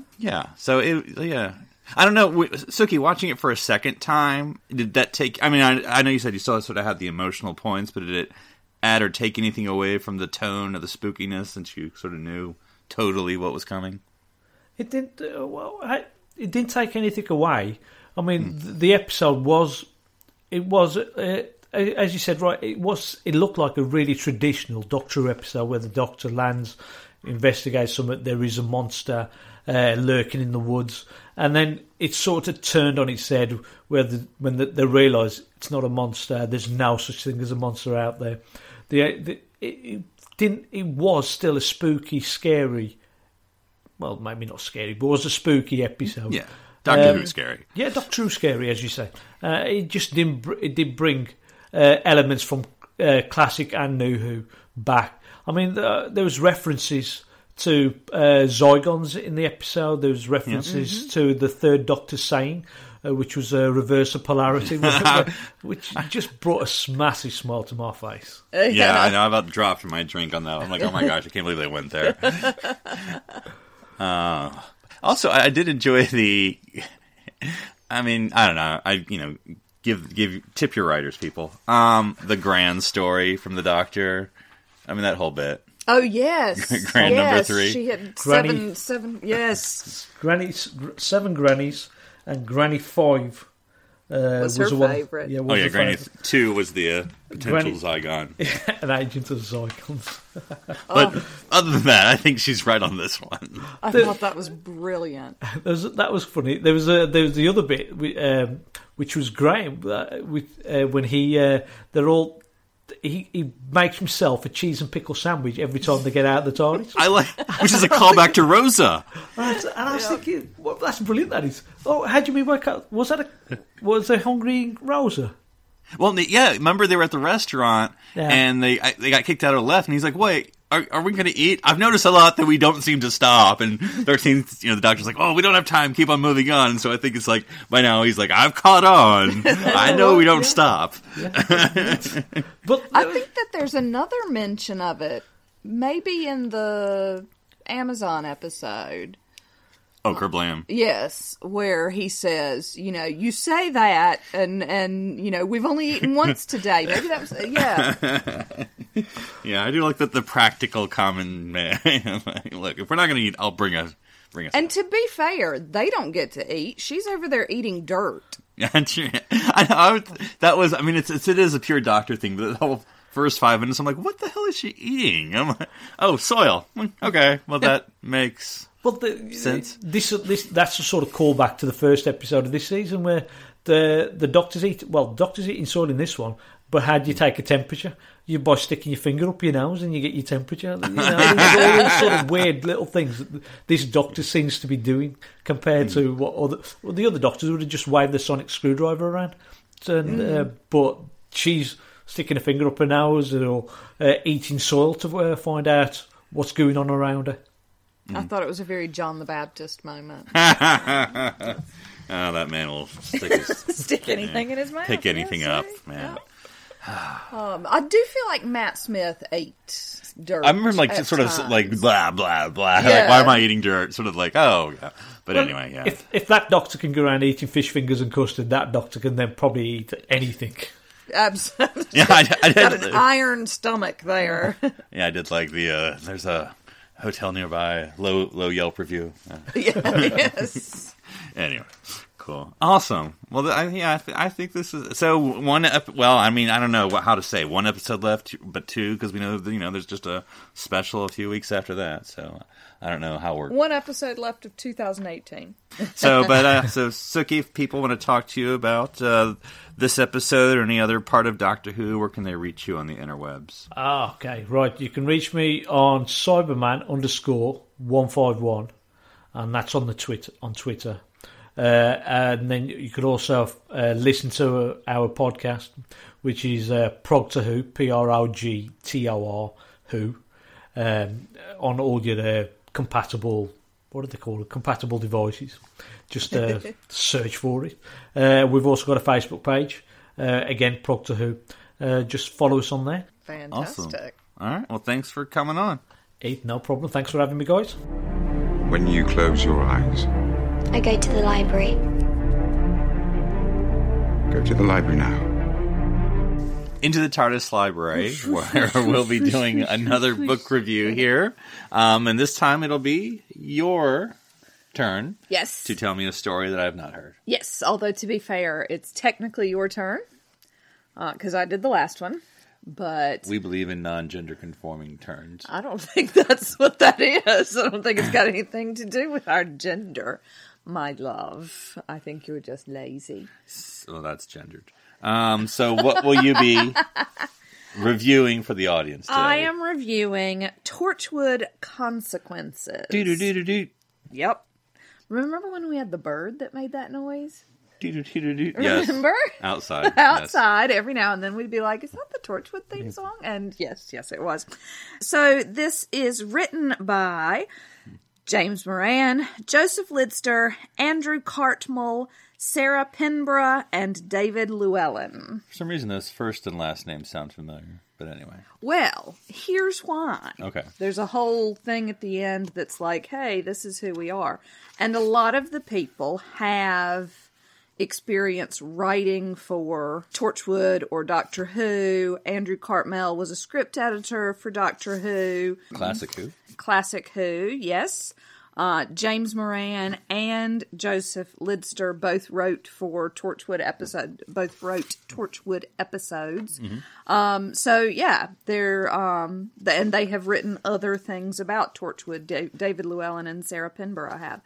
So I don't know, Suki. Watching it for a second time, did that take? I mean, I know you said you still sort of had the emotional points, but did it add or take anything away from the tone of the spookiness, since you sort of knew totally what was coming? It didn't. It didn't take anything away. I mean, the episode was, as you said, right, it looked like a really traditional Doctor Who episode where the Doctor lands, investigates something, there is a monster lurking in the woods, and then it sort of turned on its head when they realise it's not a monster, there's no such thing as a monster out there. It was still a spooky, scary, well, maybe not scary, but it was a spooky episode. Yeah. Doctor Who's scary. Yeah, Doctor Who's scary, as you say. It just didn't. It did bring elements from classic and New Who back. I mean, there was references to Zygons in the episode. There was references to the Third Doctor saying, which was a reverse of polarity, which just brought a massive smile to my face. Yeah, I know. I about dropped my drink on that. I'm like, oh my gosh, I can't believe they went there. Also, I did enjoy the. I mean, I don't know. Tip your writers, people. The grand story from the Doctor. I mean, that whole bit. Oh yes, grand number 3. She had seven. Yes, grannies, 7 grannies, and Granny 5 was her favorite. Yeah, Granny 2 was the potential Zygon. An agent of Zygons. But other than that, I think she's right on this one. I thought that was brilliant. That was funny. There was the other bit, which was Graham, when he makes himself a cheese and pickle sandwich every time they get out of the TARDIS. Which is a callback to Rosa. And I was thinking, well, that's brilliant. That is. Oh, how do you mean? Was they hungry Rosa? Well, yeah. Remember, they were at the restaurant and they got kicked out or left, and he's like, "Wait, are we going to eat?" I've noticed a lot that we don't seem to stop, and the Doctor's like, "Oh, we don't have time. Keep on moving on." And so I think it's like by now he's like, "I've caught on. I know we don't stop." Yeah. But I think that there's another mention of it, maybe in the Amazon episode. Oh, Kerblam. Yes, where he says, you know, you say that, and you know, we've only eaten once today. Maybe that was, yeah, I do like that the practical common man. Look, if we're not going to eat, I'll bring us. And to be fair, they don't get to eat. She's over there eating dirt. It is a pure Doctor thing, but the whole first 5 minutes, I'm like, what the hell is she eating? I'm like, oh, soil. Okay, well, that makes... Well, that's a sort of callback to the first episode of this season where the Doctor's eating soil in this one, but how do you take a temperature? You by sticking your finger up your nose and you get your temperature. You know, all sort of weird little things that this Doctor seems to be doing compared to what the other Doctors would have just waved the sonic screwdriver around. And, but she's sticking a finger up her nose or eating soil to find out what's going on around her. I thought it was a very John the Baptist moment. That man will stick anything in his mouth. Pick anything up, man. I do feel like Matt Smith ate dirt. I remember, like, sort of like blah blah blah. Yeah. Like, why am I eating dirt? Sort of like, oh, yeah. But anyway, yeah. If that Doctor can go around eating fish fingers and custard, that Doctor can then probably eat anything. Absolutely. Yeah, I got an iron stomach there. Yeah, I did like the. There's a hotel nearby, low Yelp review. Yes. Anyway, Cool. Awesome. Well, I think this is... So, I don't know how to say. One episode left, but two, because we know, there's just a special a few weeks after that, so... I don't know how we're... One episode left of 2018. So Suki, if people want to talk to you about this episode or any other part of Doctor Who, where can they reach you on the interwebs? Ah, okay, right. You can reach me on Cyberman_151, and that's on the Twitter. And then you could also listen to our podcast, which is Progtor Who, Progtor Who, on all your... compatible, what do they call it? Compatible devices. Just search for it. We've also got a Facebook page. Again, Progtor Who. Just follow us on there. Fantastic. Awesome. All right. Well, thanks for coming on. No problem. Thanks for having me, guys. When you close your eyes, I go to the library. Go to the library now. Into the TARDIS library, where we'll be doing another book review here. And this time it'll be your turn. Yes. To tell me a story that I've not heard. Yes, although to be fair, it's technically your turn, because I did the last one. But we believe in non-gender conforming turns. I don't think that's what that is. I don't think it's got anything to do with our gender, my love. I think you're just lazy. Well, that's gendered. So what will you be reviewing for the audience today? I am reviewing Torchwood: Consequences. Do-do-do-do-do. Yep. Remember when we had the bird that made that noise? Do-do-do-do-do. Remember? Yes. Outside. Yes. Every now and then we'd be like, is that the Torchwood theme song? And yes, it was. So this is written by James Moran, Joseph Lidster, Andrew Cartmel, Sarah Pinborough, and David Llewellyn. For some reason, those first and last names sound familiar, but anyway. Well, here's why. Okay. There's a whole thing at the end that's like, hey, this is who we are. And a lot of the people have experience writing for Torchwood or Doctor Who. Andrew Cartmel was a script editor for Doctor Who. Classic Who, yes. James Moran and Joseph Lidster both wrote Torchwood episodes. Mm-hmm. And they have written other things about Torchwood. David Llewellyn and Sarah Pinborough have.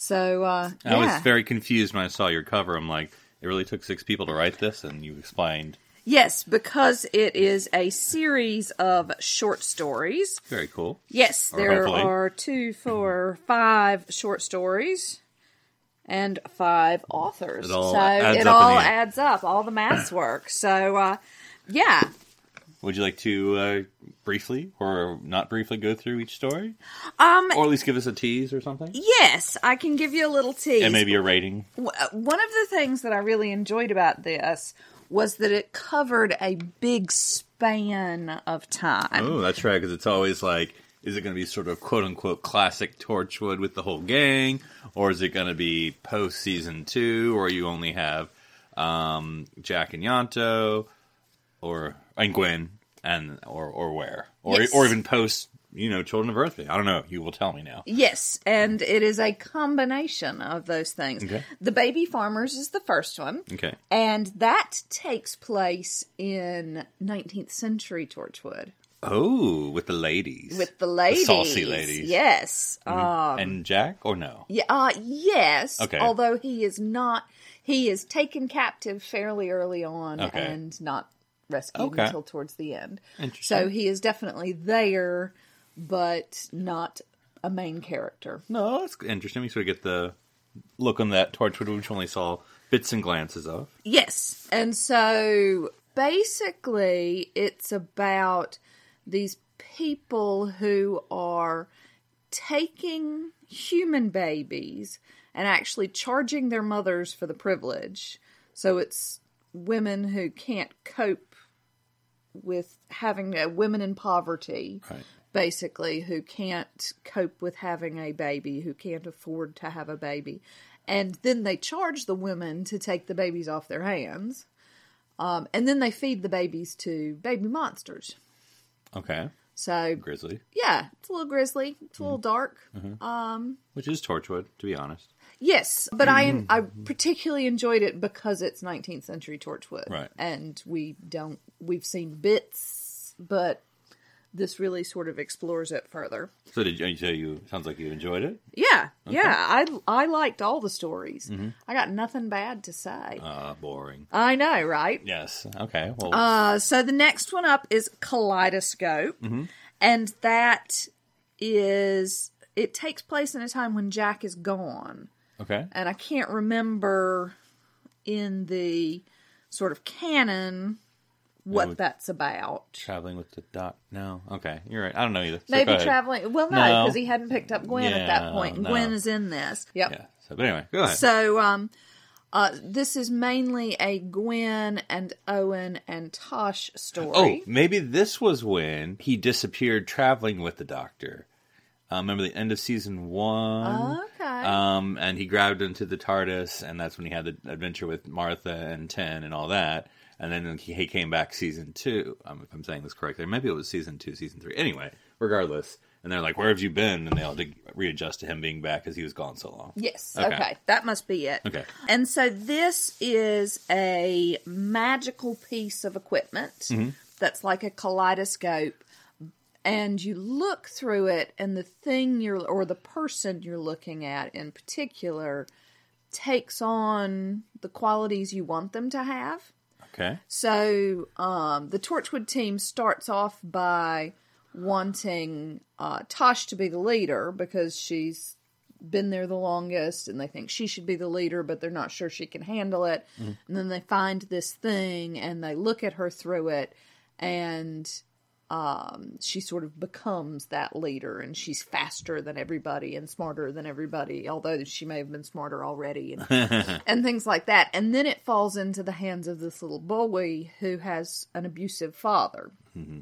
So, I was very confused when I saw your cover. I'm like, it really took 6 people to write this, and you explained. Yes, because it is a series of short stories. Very cool. Yes, there are 5 short stories and 5 authors. It all adds up. All the math's work. So, yeah. Would you like to briefly or not briefly go through each story? Or at least give us a tease or something? Yes, I can give you a little tease. And maybe a rating. One of the things that I really enjoyed about this was that it covered a big span of time. Oh, that's right, because it's always like, is it going to be sort of quote-unquote classic Torchwood with the whole gang, or is it going to be post-season 2, or you only have Jack and Yanto, and Gwen, or where? Or even post, Children of Earth. I don't know. You will tell me now. Yes, and it is a combination of those things. Okay. The Baby Farmers is the first one. Okay. And that takes place in 19th century Torchwood. Oh, with the ladies. With the ladies. The saucy ladies. Yes. Mm-hmm. And Jack or no? Yeah. Yes. Okay. Although he is not. He is taken captive fairly early on and not rescued until towards the end. Interesting. So he is definitely there, but not a main character. No, that's interesting. We sort of get the look on that Torchwood, which only saw bits and glances of. Yes. And so basically it's about these people who are taking human babies and actually charging their mothers for the privilege. So it's women who can't cope with having women in poverty. Right. Basically, who can't cope with having a baby, who can't afford to have a baby. And then they charge the women to take the babies off their hands. And then they feed the babies to baby monsters. Okay. So grizzly. Yeah, it's a little grizzly. It's a little dark. Mm-hmm. Which is Torchwood, to be honest. Yes, but I particularly enjoyed it because it's 19th century Torchwood. Right. And we've seen bits, but this really sort of explores it further. So sounds like you enjoyed it? Yeah. Okay. Yeah. I liked all the stories. Mm-hmm. I got nothing bad to say. Boring. I know, right? Yes. Okay. Well, so the next one up is Kaleidoscope. Mm-hmm. And that is, it takes place in a time when Jack is gone. Okay. And I can't remember in the sort of canon what that's about. Traveling with the doc. No. Okay. You're right. I don't know either. So maybe traveling. Well, no, because he hadn't picked up Gwen at that point. And Gwen is in this. Yep. Yeah. So, but anyway, go ahead. So, this is mainly a Gwen and Owen and Tosh story. Oh, maybe this was when he disappeared traveling with the Doctor. Remember the end of season 1? Okay. And he grabbed into the TARDIS, and that's when he had the adventure with Martha and Ten and all that. And then he came back season 2, if I'm saying this correctly. Maybe it was season 2, season 3. Anyway, regardless. And they're like, where have you been? And they all did readjust to him being back because he was gone so long. Yes. Okay. That must be it. Okay. And so this is a magical piece of equipment that's like a kaleidoscope. And you look through it, and the thing or the person you're looking at in particular takes on the qualities you want them to have. Okay. So the Torchwood team starts off by wanting Tosh to be the leader because she's been there the longest, and they think she should be the leader, but they're not sure she can handle it. Mm. And then they find this thing, and they look at her through it, and she sort of becomes that leader, and she's faster than everybody and smarter than everybody, although she may have been smarter already and things like that. And then it falls into the hands of this little boy who has an abusive father. Mm-hmm.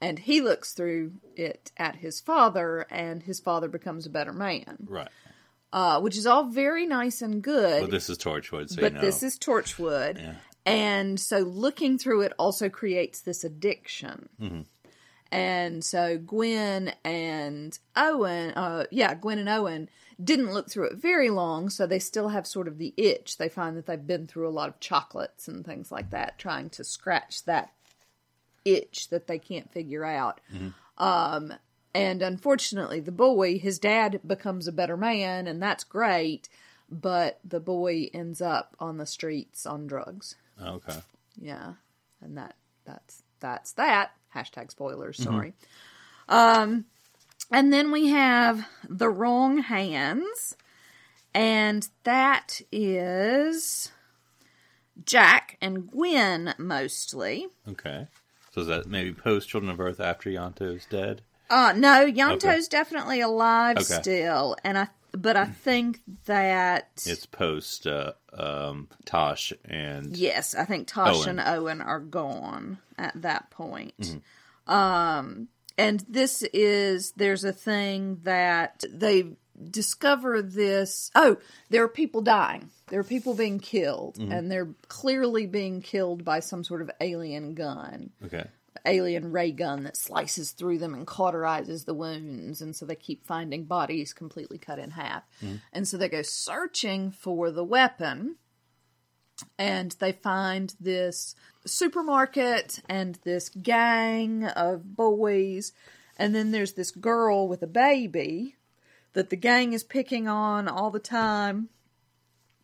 And he looks through it at his father, and his father becomes a better man. Right. Which is all very nice and good. But this is Torchwood, so this is Torchwood. Yeah. And so looking through it also creates this addiction. Mm-hmm. And so Gwen and Owen didn't look through it very long, so they still have sort of the itch. They find that they've been through a lot of chocolates and things like that, trying to scratch that itch that they can't figure out. Mm-hmm. And unfortunately, the boy, his dad becomes a better man, and that's great. But the boy ends up on the streets on drugs. Okay. Yeah. And that's that. Hashtag spoilers, sorry. Mm-hmm. And then we have The Wrong Hands. And that is Jack and Gwen mostly. Okay. So is that maybe post Children of Earth after Yonto's dead? No, Yonto's definitely alive still. And I think that it's post Tosh and yes, I think Tosh and Owen are gone at that point. Mm-hmm. And there's a thing that they discover this. Oh, there are people dying. There are people being killed, mm-hmm. and they're clearly being killed by some sort of alien gun. Okay. Alien ray gun that slices through them and cauterizes the wounds, and so they keep finding bodies completely cut in half. Mm-hmm. And so they go searching for the weapon, and they find this supermarket and this gang of boys, and then there's this girl with a baby that the gang is picking on all the time,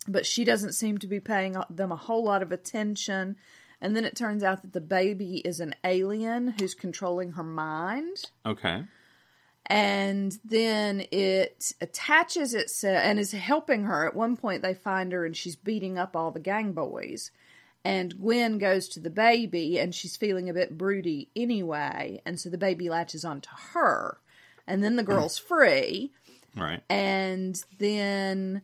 but she doesn't seem to be paying them a whole lot of attention. And then it turns out that the baby is an alien who's controlling her mind. Okay. And then it attaches itself and is helping her. At one point they find her and she's beating up all the gang boys. And Gwen goes to the baby and she's feeling a bit broody anyway. And so the baby latches onto her. And then the girl's free. Right. And then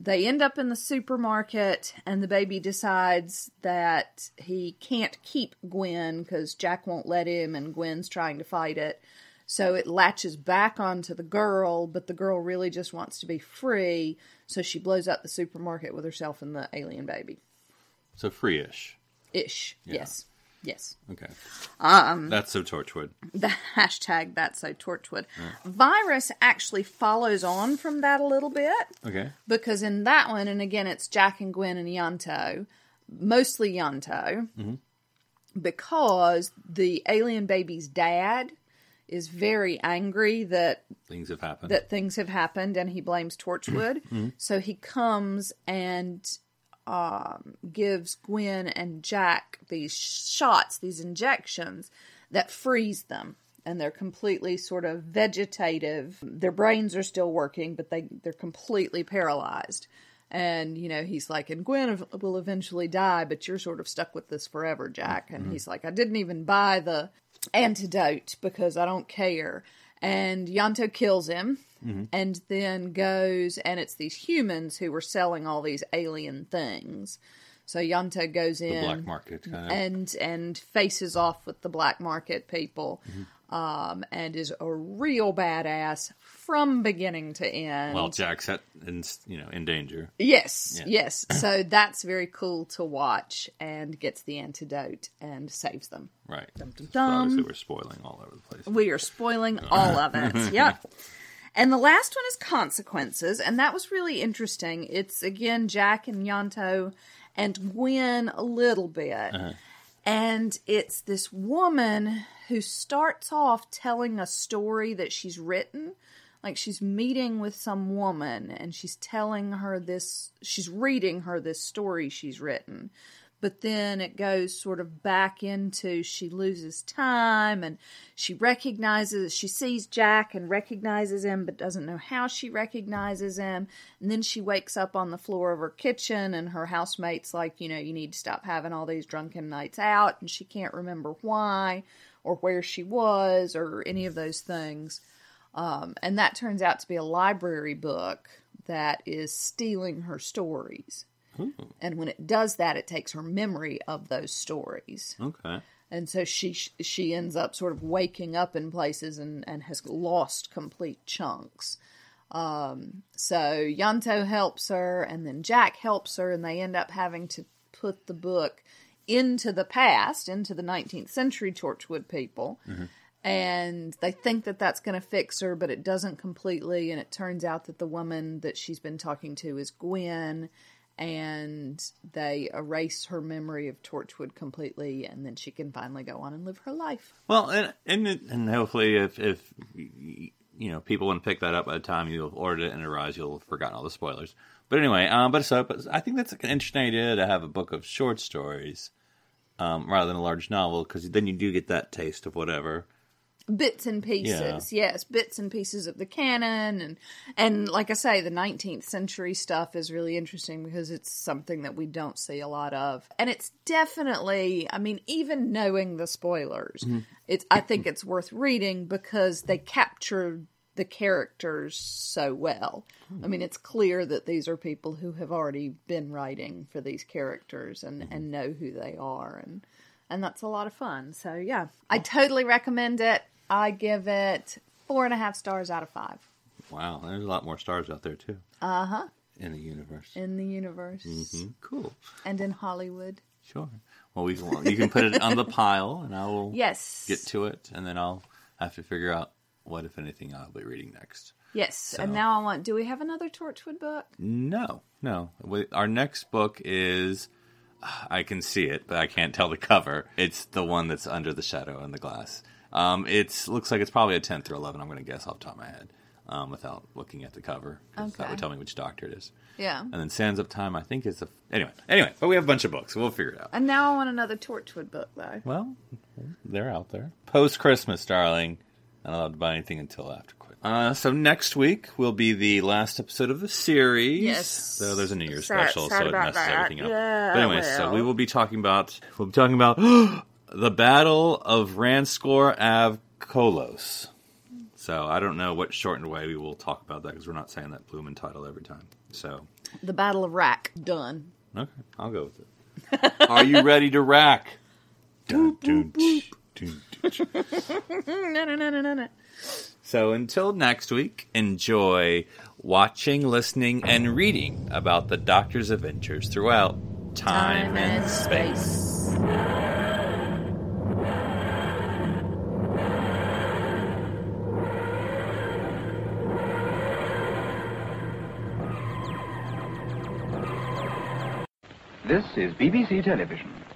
they end up in the supermarket, and the baby decides that he can't keep Gwen because Jack won't let him, and Gwen's trying to fight it. So it latches back onto the girl, but the girl really just wants to be free, so she blows up the supermarket with herself and the alien baby. So free-ish. Ish, yeah. Yes. Yes. Okay. That's so Torchwood. The hashtag That's So Torchwood. Oh. Virus actually follows on from that a little bit. Okay. Because in that one, and again, it's Jack and Gwen and Yanto, mostly Yanto, mm-hmm. because the alien baby's dad is very angry that things have happened. And he blames Torchwood. Mm-hmm. So he comes and gives Gwen and Jack these shots, these injections that freeze them. And they're completely sort of vegetative. Their brains are still working, but they're completely paralyzed. And, you know, he's like, and Gwen will eventually die, but you're sort of stuck with this forever, Jack. And mm-hmm. he's like, I didn't even buy the antidote because I don't care. And Yanto kills him mm-hmm. and then goes, and it's these humans who were selling all these alien things. So Yanto goes in the black market kind and faces off with the black market people mm-hmm. And is a real badass from beginning to end. Well, Jack's in danger. Yes, yeah. Yes. So that's very cool to watch, and gets the antidote and saves them. Right. Dum, dum, dum. Obviously we're spoiling all over the place. We are spoiling all of it. Yep. And the last one is Consequences, and that was really interesting. It's, again, Jack and Yanto and Gwen a little bit. Uh-huh. And it's this woman who starts off telling a story that she's written. Like, she's meeting with some woman, and she's telling her this, she's reading her this story she's written. But then it goes sort of back into she loses time, and she sees Jack and recognizes him, but doesn't know how she recognizes him. And then she wakes up on the floor of her kitchen, and her housemate's like, you know, you need to stop having all these drunken nights out, and she can't remember why or where she was or any of those things. And that turns out to be a library book that is stealing her stories. Ooh. And when it does that, it takes her memory of those stories. Okay. And so she ends up sort of waking up in places and has lost complete chunks. So Yanto helps her, and then Jack helps her, and they end up having to put the book into the past, into the 19th century Torchwood people. Mm-hmm. And they think that that's going to fix her, but it doesn't completely. And it turns out that the woman that she's been talking to is Gwen. And they erase her memory of Torchwood completely, and then she can finally go on and live her life. Well, and hopefully if you know, people wouldn't pick that up by the time you have ordered it and it arrives, you'll have forgotten all the spoilers. But anyway, but I think that's an interesting idea to have a book of short stories rather than a large novel, because then you do get that taste of whatever. Bits and pieces, yeah. Yes, bits and pieces of the canon, and like I say, the 19th century stuff is really interesting because it's something that we don't see a lot of, and it's definitely, I mean, even knowing the spoilers, mm-hmm. I think it's worth reading because they capture the characters so well. I mean, it's clear that these are people who have already been writing for these characters and know who they are, and that's a lot of fun. So yeah, I totally recommend it. I give it 4.5 stars out of 5. Wow, there's a lot more stars out there, too. Uh-huh. In the universe. Mm-hmm. Cool. And in Hollywood. Sure. Well, you can put it on the pile, and I will get to it, and then I'll have to figure out what, if anything, I'll be reading next. Yes, so. And now do we have another Torchwood book? No. Our next book is... I can see it, but I can't tell the cover. It's the one that's under the shadow and the glass. It looks like it's probably a 10th or 11th, I'm going to guess off the top of my head, without looking at the cover. Okay. That would tell me which doctor it is. Yeah. And then Sands of Time, I think, is a... Anyway, but we have a bunch of books. We'll figure it out. And now I want another Torchwood book, though. Well, they're out there. Post-Christmas, darling. I'm not allowed to buy anything until after Christmas. So next week will be the last episode of the series. Yes. So there's a New Year's special, so it messes everything up. Yeah, but anyway, so we will be talking about the Battle of Ranskor Av Kolos. So I don't know what shortened way we will talk about that, because we're not saying that bloomin' title every time. So the Battle of Rack. Done. Okay, I'll go with it. Are you ready to rack? Dun, dun, boop, boop. No. So until next week, enjoy watching, listening, and reading about the Doctor's adventures throughout time and space. This is BBC Television.